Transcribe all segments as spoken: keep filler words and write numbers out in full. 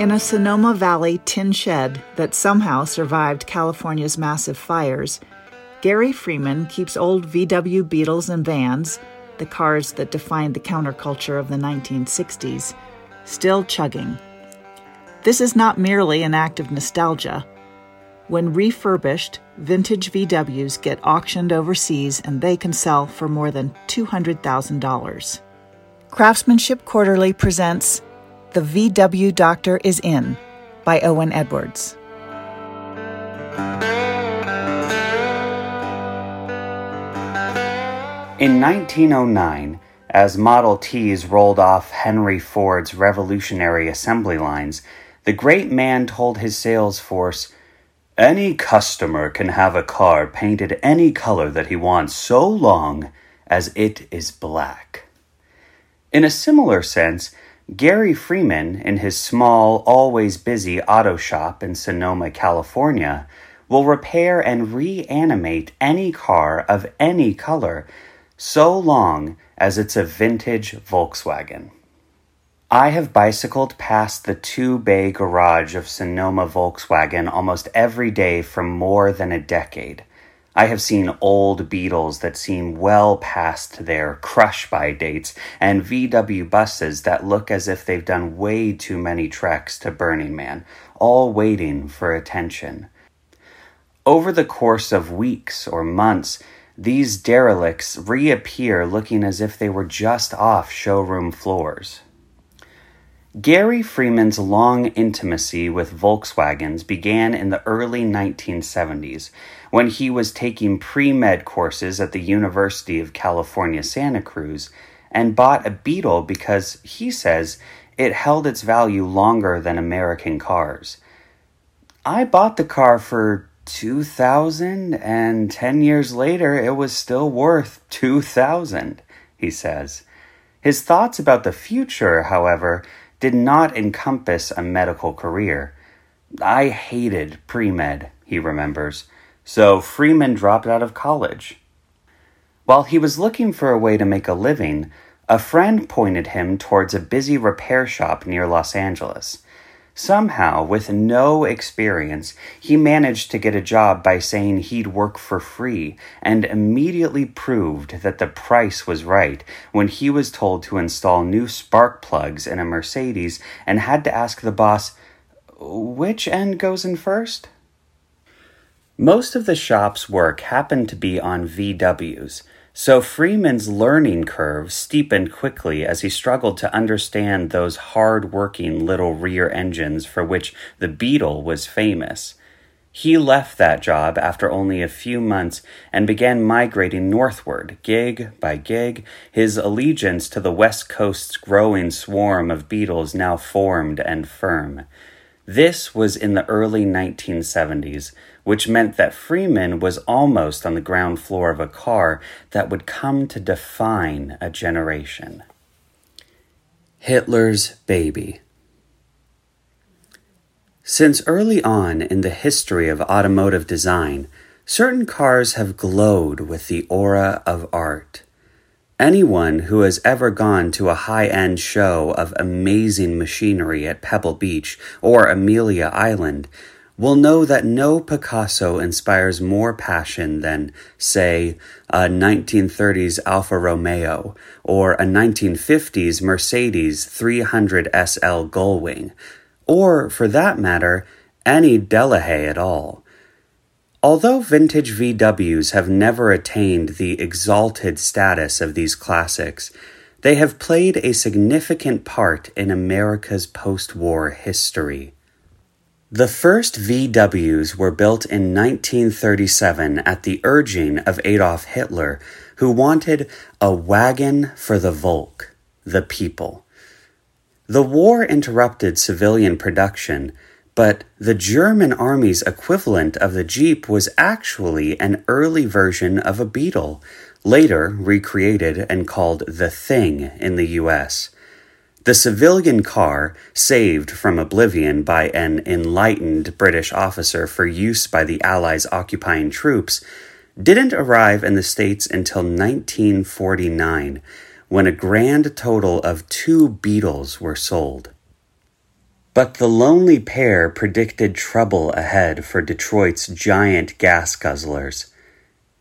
in a Sonoma Valley tin shed that somehow survived California's massive fires, Gary Freeman keeps old V W Beetles and vans, the cars that defined the counterculture of the nineteen sixties, still chugging. This is not merely an act of nostalgia. When refurbished, vintage V Ws get auctioned overseas and they can sell for more than two hundred thousand dollars. Craftsmanship Quarterly presents The V W Doctor Is In by Owen Edwards. In nineteen oh nine, as Model Ts rolled off Henry Ford's revolutionary assembly lines, the great man told his sales force, "Any customer can have a car painted any color that he wants so long as it is black." In a similar sense, Gary Freeman, in his small, always busy auto shop in Sonoma, California, will repair and reanimate any car of any color so long as it's a vintage Volkswagen. I have bicycled past the two-bay garage of Sonoma Volkswagen almost every day for more than a decade. I have seen old Beetles that seem well past their crush-by dates and V W buses that look as if they've done way too many treks to Burning Man, all waiting for attention. Over the course of weeks or months, these derelicts reappear looking as if they were just off showroom floors. Gary Freeman's long intimacy with Volkswagens began in the early nineteen seventies, when he was taking pre-med courses at the University of California, Santa Cruz, and bought a Beetle because, he says, it held its value longer than American cars. "I bought the car for two thousand, and ten years later it was still worth two thousand, he says. His thoughts about the future, however, did not encompass a medical career. "I hated pre-med," he remembers, so Freeman dropped out of college. While he was looking for a way to make a living, a friend pointed him towards a busy repair shop near Los Angeles. Somehow, with no experience, he managed to get a job by saying he'd work for free, and immediately proved that the price was right when he was told to install new spark plugs in a Mercedes and had to ask the boss, "Which end goes in first?" Most of the shop's work happened to be on V Ws, so Freeman's learning curve steepened quickly as he struggled to understand those hard-working little rear engines for which the Beetle was famous. He left that job after only a few months and began migrating northward, gig by gig, his allegiance to the West Coast's growing swarm of Beetles now formed and firm. This was in the early nineteen seventies, which meant that Freeman was almost on the ground floor of a car that would come to define a generation. Hitler's baby. Since early on in the history of automotive design, certain cars have glowed with the aura of art. Anyone who has ever gone to a high-end show of amazing machinery at Pebble Beach or Amelia Island will know that no Picasso inspires more passion than, say, a nineteen thirties Alfa Romeo or a nineteen fifties Mercedes three hundred S L Gullwing, or, for that matter, any Delahaye at all. Although vintage V Ws have never attained the exalted status of these classics, they have played a significant part in America's post-war history. The first V Ws were built in nineteen thirty-seven at the urging of Adolf Hitler, who wanted a wagon for the Volk, the people. The war interrupted civilian production, but the German army's equivalent of the Jeep was actually an early version of a Beetle, later recreated and called the Thing in the U S. The civilian car, saved from oblivion by an enlightened British officer for use by the Allies' occupying troops, didn't arrive in the States until nineteen forty-nine, when a grand total of two Beetles were sold. But the lonely pair predicted trouble ahead for Detroit's giant gas guzzlers.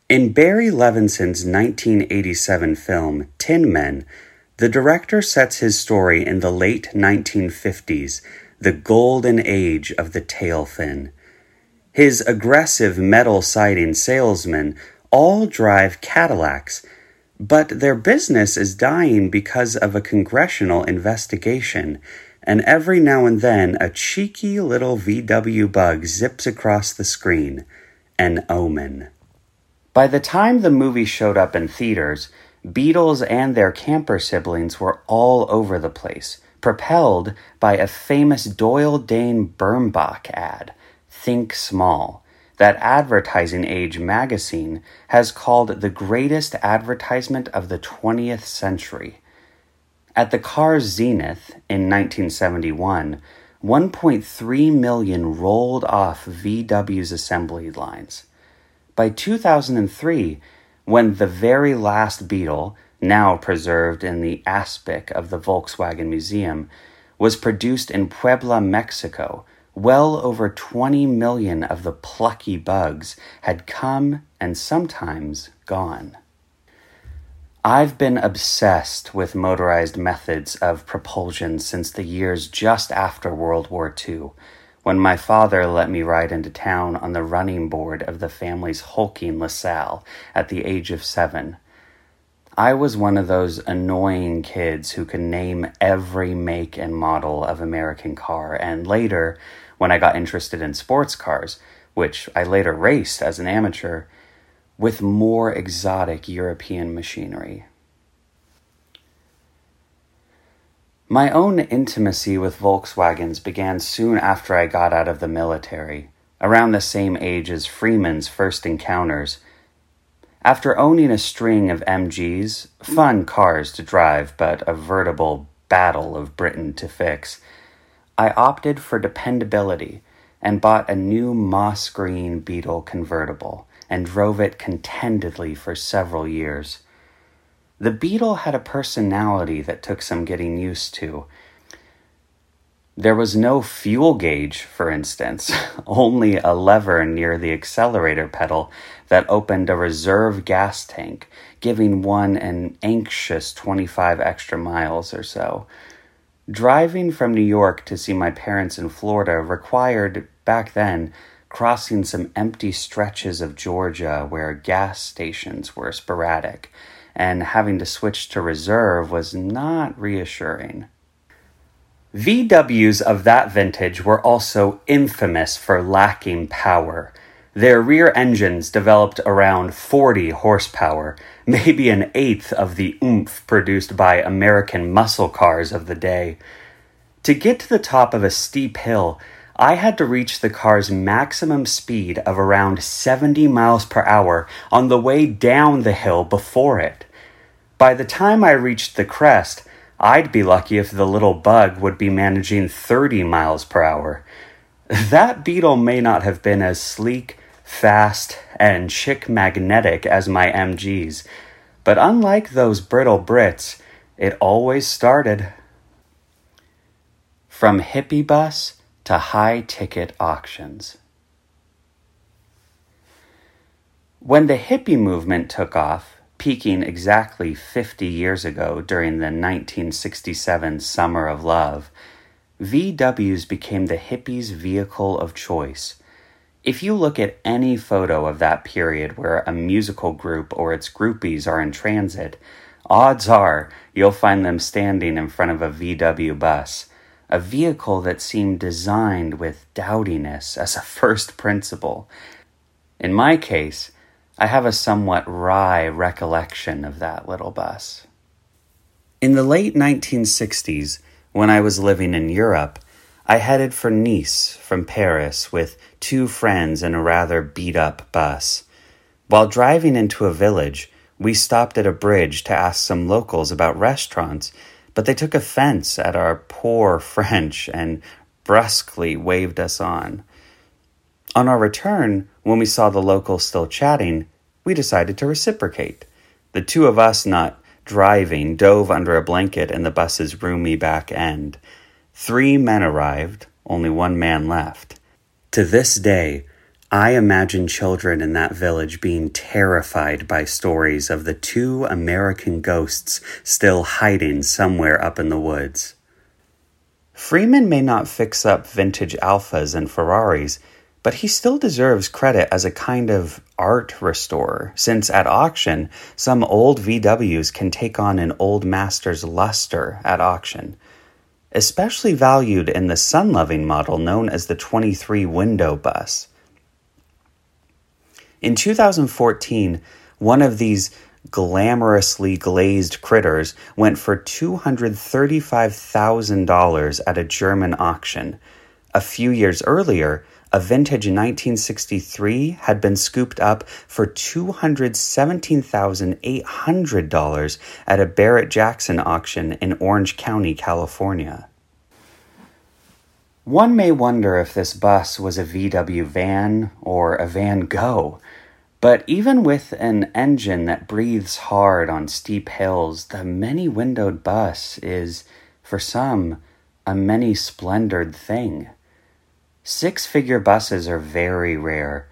In Barry Levinson's nineteen eighty-seven film, Tin Men, the director sets his story in the late nineteen fifties, the golden age of the tailfin. His aggressive metal siding salesmen all drive Cadillacs, but their business is dying because of a congressional investigation, and every now and then a cheeky little V W bug zips across the screen, an omen. By the time the movie showed up in theaters, Beatles and their camper siblings were all over the place, propelled by a famous Doyle Dane Bernbach ad, Think Small, that Advertising Age magazine has called the greatest advertisement of the twentieth century. At the car's zenith in nineteen seventy-one, one point three million rolled off V W's assembly lines. By two thousand three, when the very last Beetle, now preserved in the aspic of the Volkswagen Museum, was produced in Puebla, Mexico, well over twenty million of the plucky bugs had come and sometimes gone. I've been obsessed with motorized methods of propulsion since the years just after World War Two, when my father let me ride into town on the running board of the family's hulking LaSalle at the age of seven. I was one of those annoying kids who could name every make and model of American car, and later, when I got interested in sports cars, which I later raced as an amateur, with more exotic European machinery. My own intimacy with Volkswagens began soon after I got out of the military, around the same age as Freeman's first encounters. After owning a string of M Gs, fun cars to drive but a veritable battle of Britain to fix, I opted for dependability and bought a new moss green Beetle convertible and drove it contentedly for several years. The Beetle had a personality that took some getting used to. There was no fuel gauge, for instance, only a lever near the accelerator pedal that opened a reserve gas tank, giving one an anxious twenty-five extra miles or so. Driving from New York to see my parents in Florida required, back then, crossing some empty stretches of Georgia where gas stations were sporadic, and having to switch to reserve was not reassuring. V W's of that vintage were also infamous for lacking power. Their rear engines developed around forty horsepower, maybe an eighth of the oomph produced by American muscle cars of the day. To get to the top of a steep hill, I had to reach the car's maximum speed of around seventy miles per hour on the way down the hill before it. By the time I reached the crest, I'd be lucky if the little bug would be managing thirty miles per hour. That Beetle may not have been as sleek, fast, and chick magnetic as my M Gs, but unlike those brittle Brits, it always started. From hippie bus to high-ticket auctions. When the hippie movement took off, peaking exactly fifty years ago during the nineteen sixty-seven Summer of Love, V W's became the hippies' vehicle of choice. If you look at any photo of that period where a musical group or its groupies are in transit, odds are you'll find them standing in front of a V W bus, a vehicle that seemed designed with dowdiness as a first principle. In my case, I have a somewhat wry recollection of that little bus. In the late nineteen sixties, when I was living in Europe, I headed for Nice from Paris with two friends in a rather beat-up bus. While driving into a village, we stopped at a bridge to ask some locals about restaurants, but they took offense at our poor French and brusquely waved us on. On our return, when we saw the locals still chatting, we decided to reciprocate. The two of us, not driving, dove under a blanket in the bus's roomy back end. Three men arrived, only one man left. To this day, I imagine children in that village being terrified by stories of the two American ghosts still hiding somewhere up in the woods. Freeman may not fix up vintage Alfas and Ferraris, but he still deserves credit as a kind of art restorer, since at auction, some old V Ws can take on an old master's luster at auction. Especially valued in the sun-loving model known as the twenty-three window bus. In two thousand fourteen, one of these glamorously glazed critters went for two hundred thirty-five thousand dollars at a German auction. A few years earlier, a vintage nineteen sixty-three had been scooped up for two hundred seventeen thousand eight hundred dollars at a Barrett-Jackson auction in Orange County, California. One may wonder if this bus was a V W van or a Van Gogh, but even with an engine that breathes hard on steep hills, the many-windowed bus is, for some, a many-splendored thing. Six-figure buses are very rare,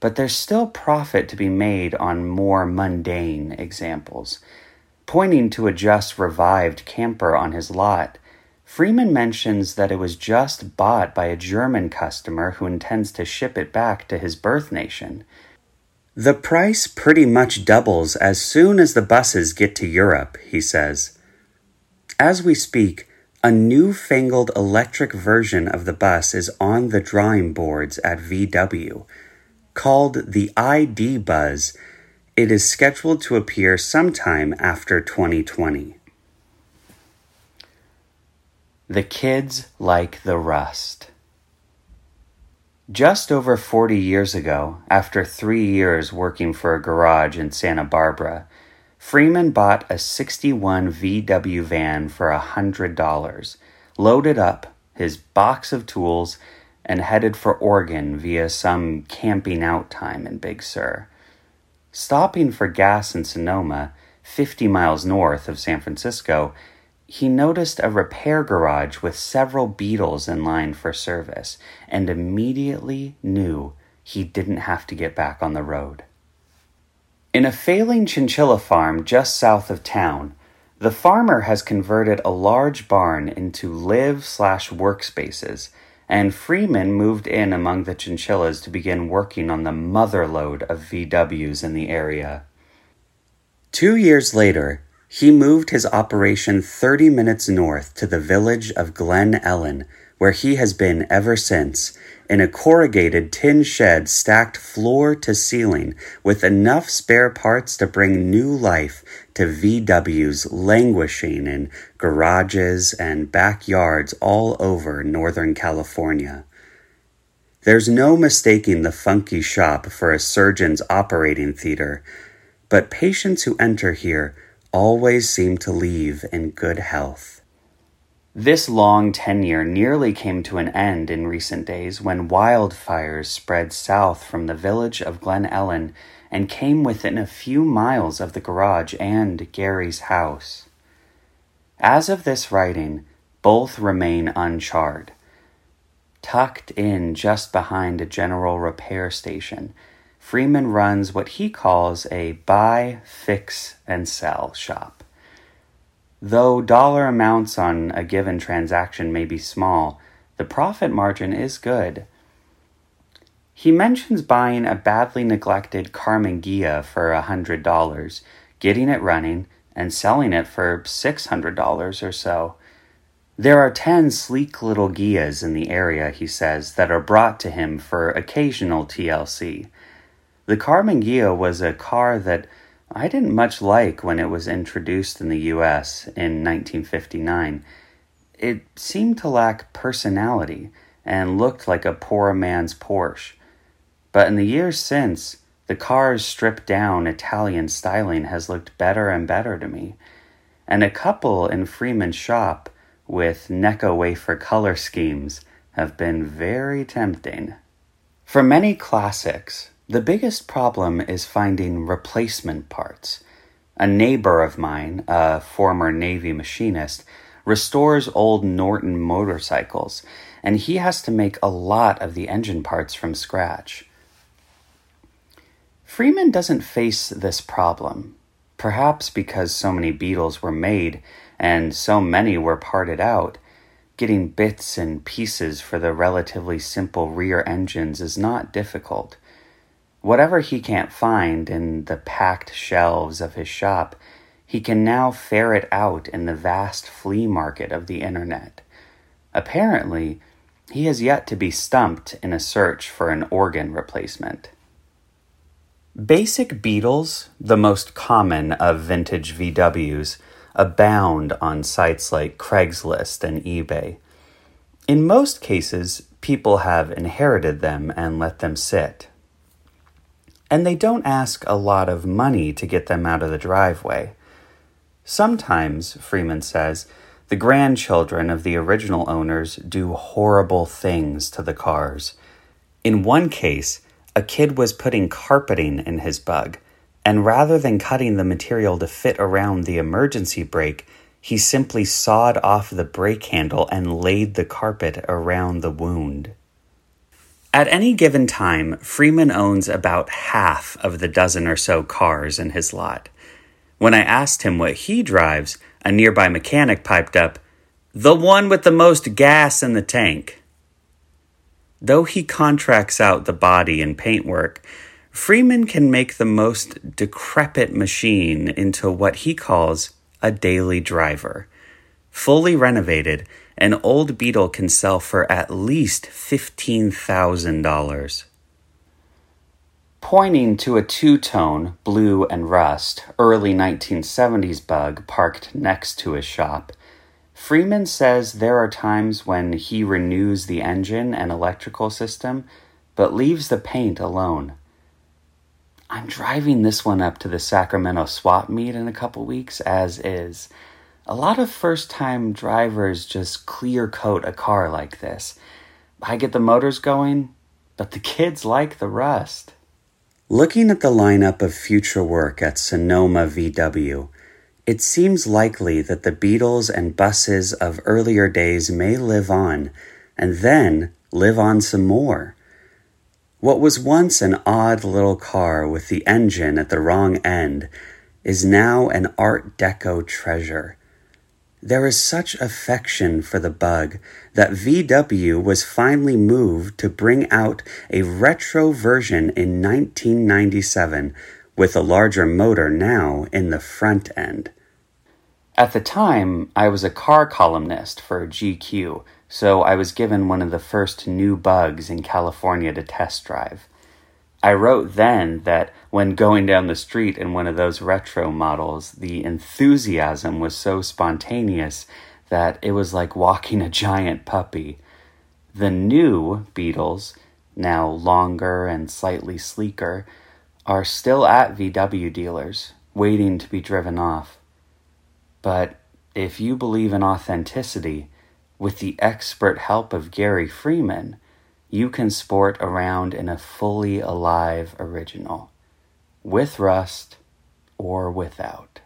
but there's still profit to be made on more mundane examples. Pointing to a just-revived camper on his lot, Freeman mentions that it was just bought by a German customer who intends to ship it back to his birth nation. The price pretty much doubles as soon as the buses get to Europe, he says. As we speak, a newfangled electric version of the bus is on the drawing boards at V W. Called the I D Buzz, it is scheduled to appear sometime after twenty twenty. The kids like the rust. Just over forty years ago, after three years working for a garage in Santa Barbara, Freeman bought a sixty-one V W van for one hundred dollars, loaded up his box of tools, and headed for Oregon via some camping out time in Big Sur. Stopping for gas in Sonoma, fifty miles north of San Francisco, he noticed a repair garage with several Beetles in line for service and immediately knew he didn't have to get back on the road. In a failing chinchilla farm just south of town, the farmer has converted a large barn into live-slash-workspaces, and Freeman moved in among the chinchillas to begin working on the motherlode of V Ws in the area. Two years later, he moved his operation thirty minutes north to the village of Glen Ellen, where he has been ever since, in a corrugated tin shed stacked floor to ceiling with enough spare parts to bring new life to V Ws languishing in garages and backyards all over Northern California. There's no mistaking the funky shop for a surgeon's operating theater, but patients who enter here always seem to leave in good health. This long tenure nearly came to an end in recent days when wildfires spread south from the village of Glen Ellen and came within a few miles of the garage and Gary's house. As of this writing, both remain uncharred. Tucked in just behind a general repair station, Freeman runs what he calls a buy, fix, and sell shop. Though dollar amounts on a given transaction may be small, the profit margin is good. He mentions buying a badly neglected Karmann Ghia for one hundred dollars, getting it running, and selling it for six hundred dollars or so. There are ten sleek little Ghias in the area, he says, that are brought to him for occasional T L C. The Karmann Ghia was a car that I didn't much like when it was introduced in the U S in nineteen fifty-nine. It seemed to lack personality and looked like a poor man's Porsche. But in the years since, the car's stripped-down Italian styling has looked better and better to me. And a couple in Freeman's shop with Necco wafer color schemes have been very tempting. For many classics, the biggest problem is finding replacement parts. A neighbor of mine, a former Navy machinist, restores old Norton motorcycles, and he has to make a lot of the engine parts from scratch. Freeman doesn't face this problem, perhaps because so many Beetles were made and so many were parted out. Getting bits and pieces for the relatively simple rear engines is not difficult. Whatever he can't find in the packed shelves of his shop, he can now ferret out in the vast flea market of the internet. Apparently, he has yet to be stumped in a search for an organ replacement. Basic Beetles, the most common of vintage V Ws, abound on sites like Craigslist and eBay. In most cases, people have inherited them and let them sit. And they don't ask a lot of money to get them out of the driveway. Sometimes, Freeman says, the grandchildren of the original owners do horrible things to the cars. In one case, a kid was putting carpeting in his bug, and rather than cutting the material to fit around the emergency brake, he simply sawed off the brake handle and laid the carpet around the wound. At any given time, Freeman owns about half of the dozen or so cars in his lot. When I asked him what he drives, a nearby mechanic piped up, "The one with the most gas in the tank." Though he contracts out the body and paintwork, Freeman can make the most decrepit machine into what he calls a daily driver. Fully renovated, an old Beetle can sell for at least fifteen thousand dollars. Pointing to a two-tone, blue and rust, early nineteen seventies bug parked next to his shop, Freeman says there are times when he renews the engine and electrical system, but leaves the paint alone. "I'm driving this one up to the Sacramento swap meet in a couple weeks as is. A lot of first-time drivers just clear-coat a car like this. I get the motors going, but the kids like the rust." Looking at the lineup of future work at Sonoma V W, it seems likely that the Beetles and buses of earlier days may live on, and then live on some more. What was once an odd little car with the engine at the wrong end is now an Art Deco treasure. There is such affection for the bug that V W was finally moved to bring out a retro version in nineteen ninety-seven, with a larger motor now in the front end. At the time, I was a car columnist for G Q, so I was given one of the first new bugs in California to test drive. I wrote then that when going down the street in one of those retro models, the enthusiasm was so spontaneous that it was like walking a giant puppy. The new Beetles, now longer and slightly sleeker, are still at V W dealers, waiting to be driven off. But if you believe in authenticity, with the expert help of Gary Freeman, you can sport around in a fully alive original, with rust or without.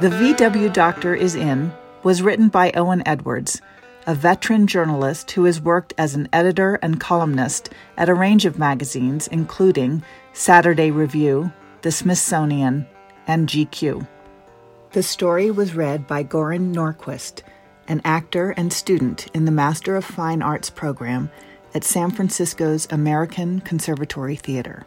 The V W Doctor Is In was written by Owen Edwards, a veteran journalist who has worked as an editor and columnist at a range of magazines, including Saturday Review, The Smithsonian, and G Q. The story was read by Goran Norquist, an actor and student in the Master of Fine Arts program at San Francisco's American Conservatory Theater.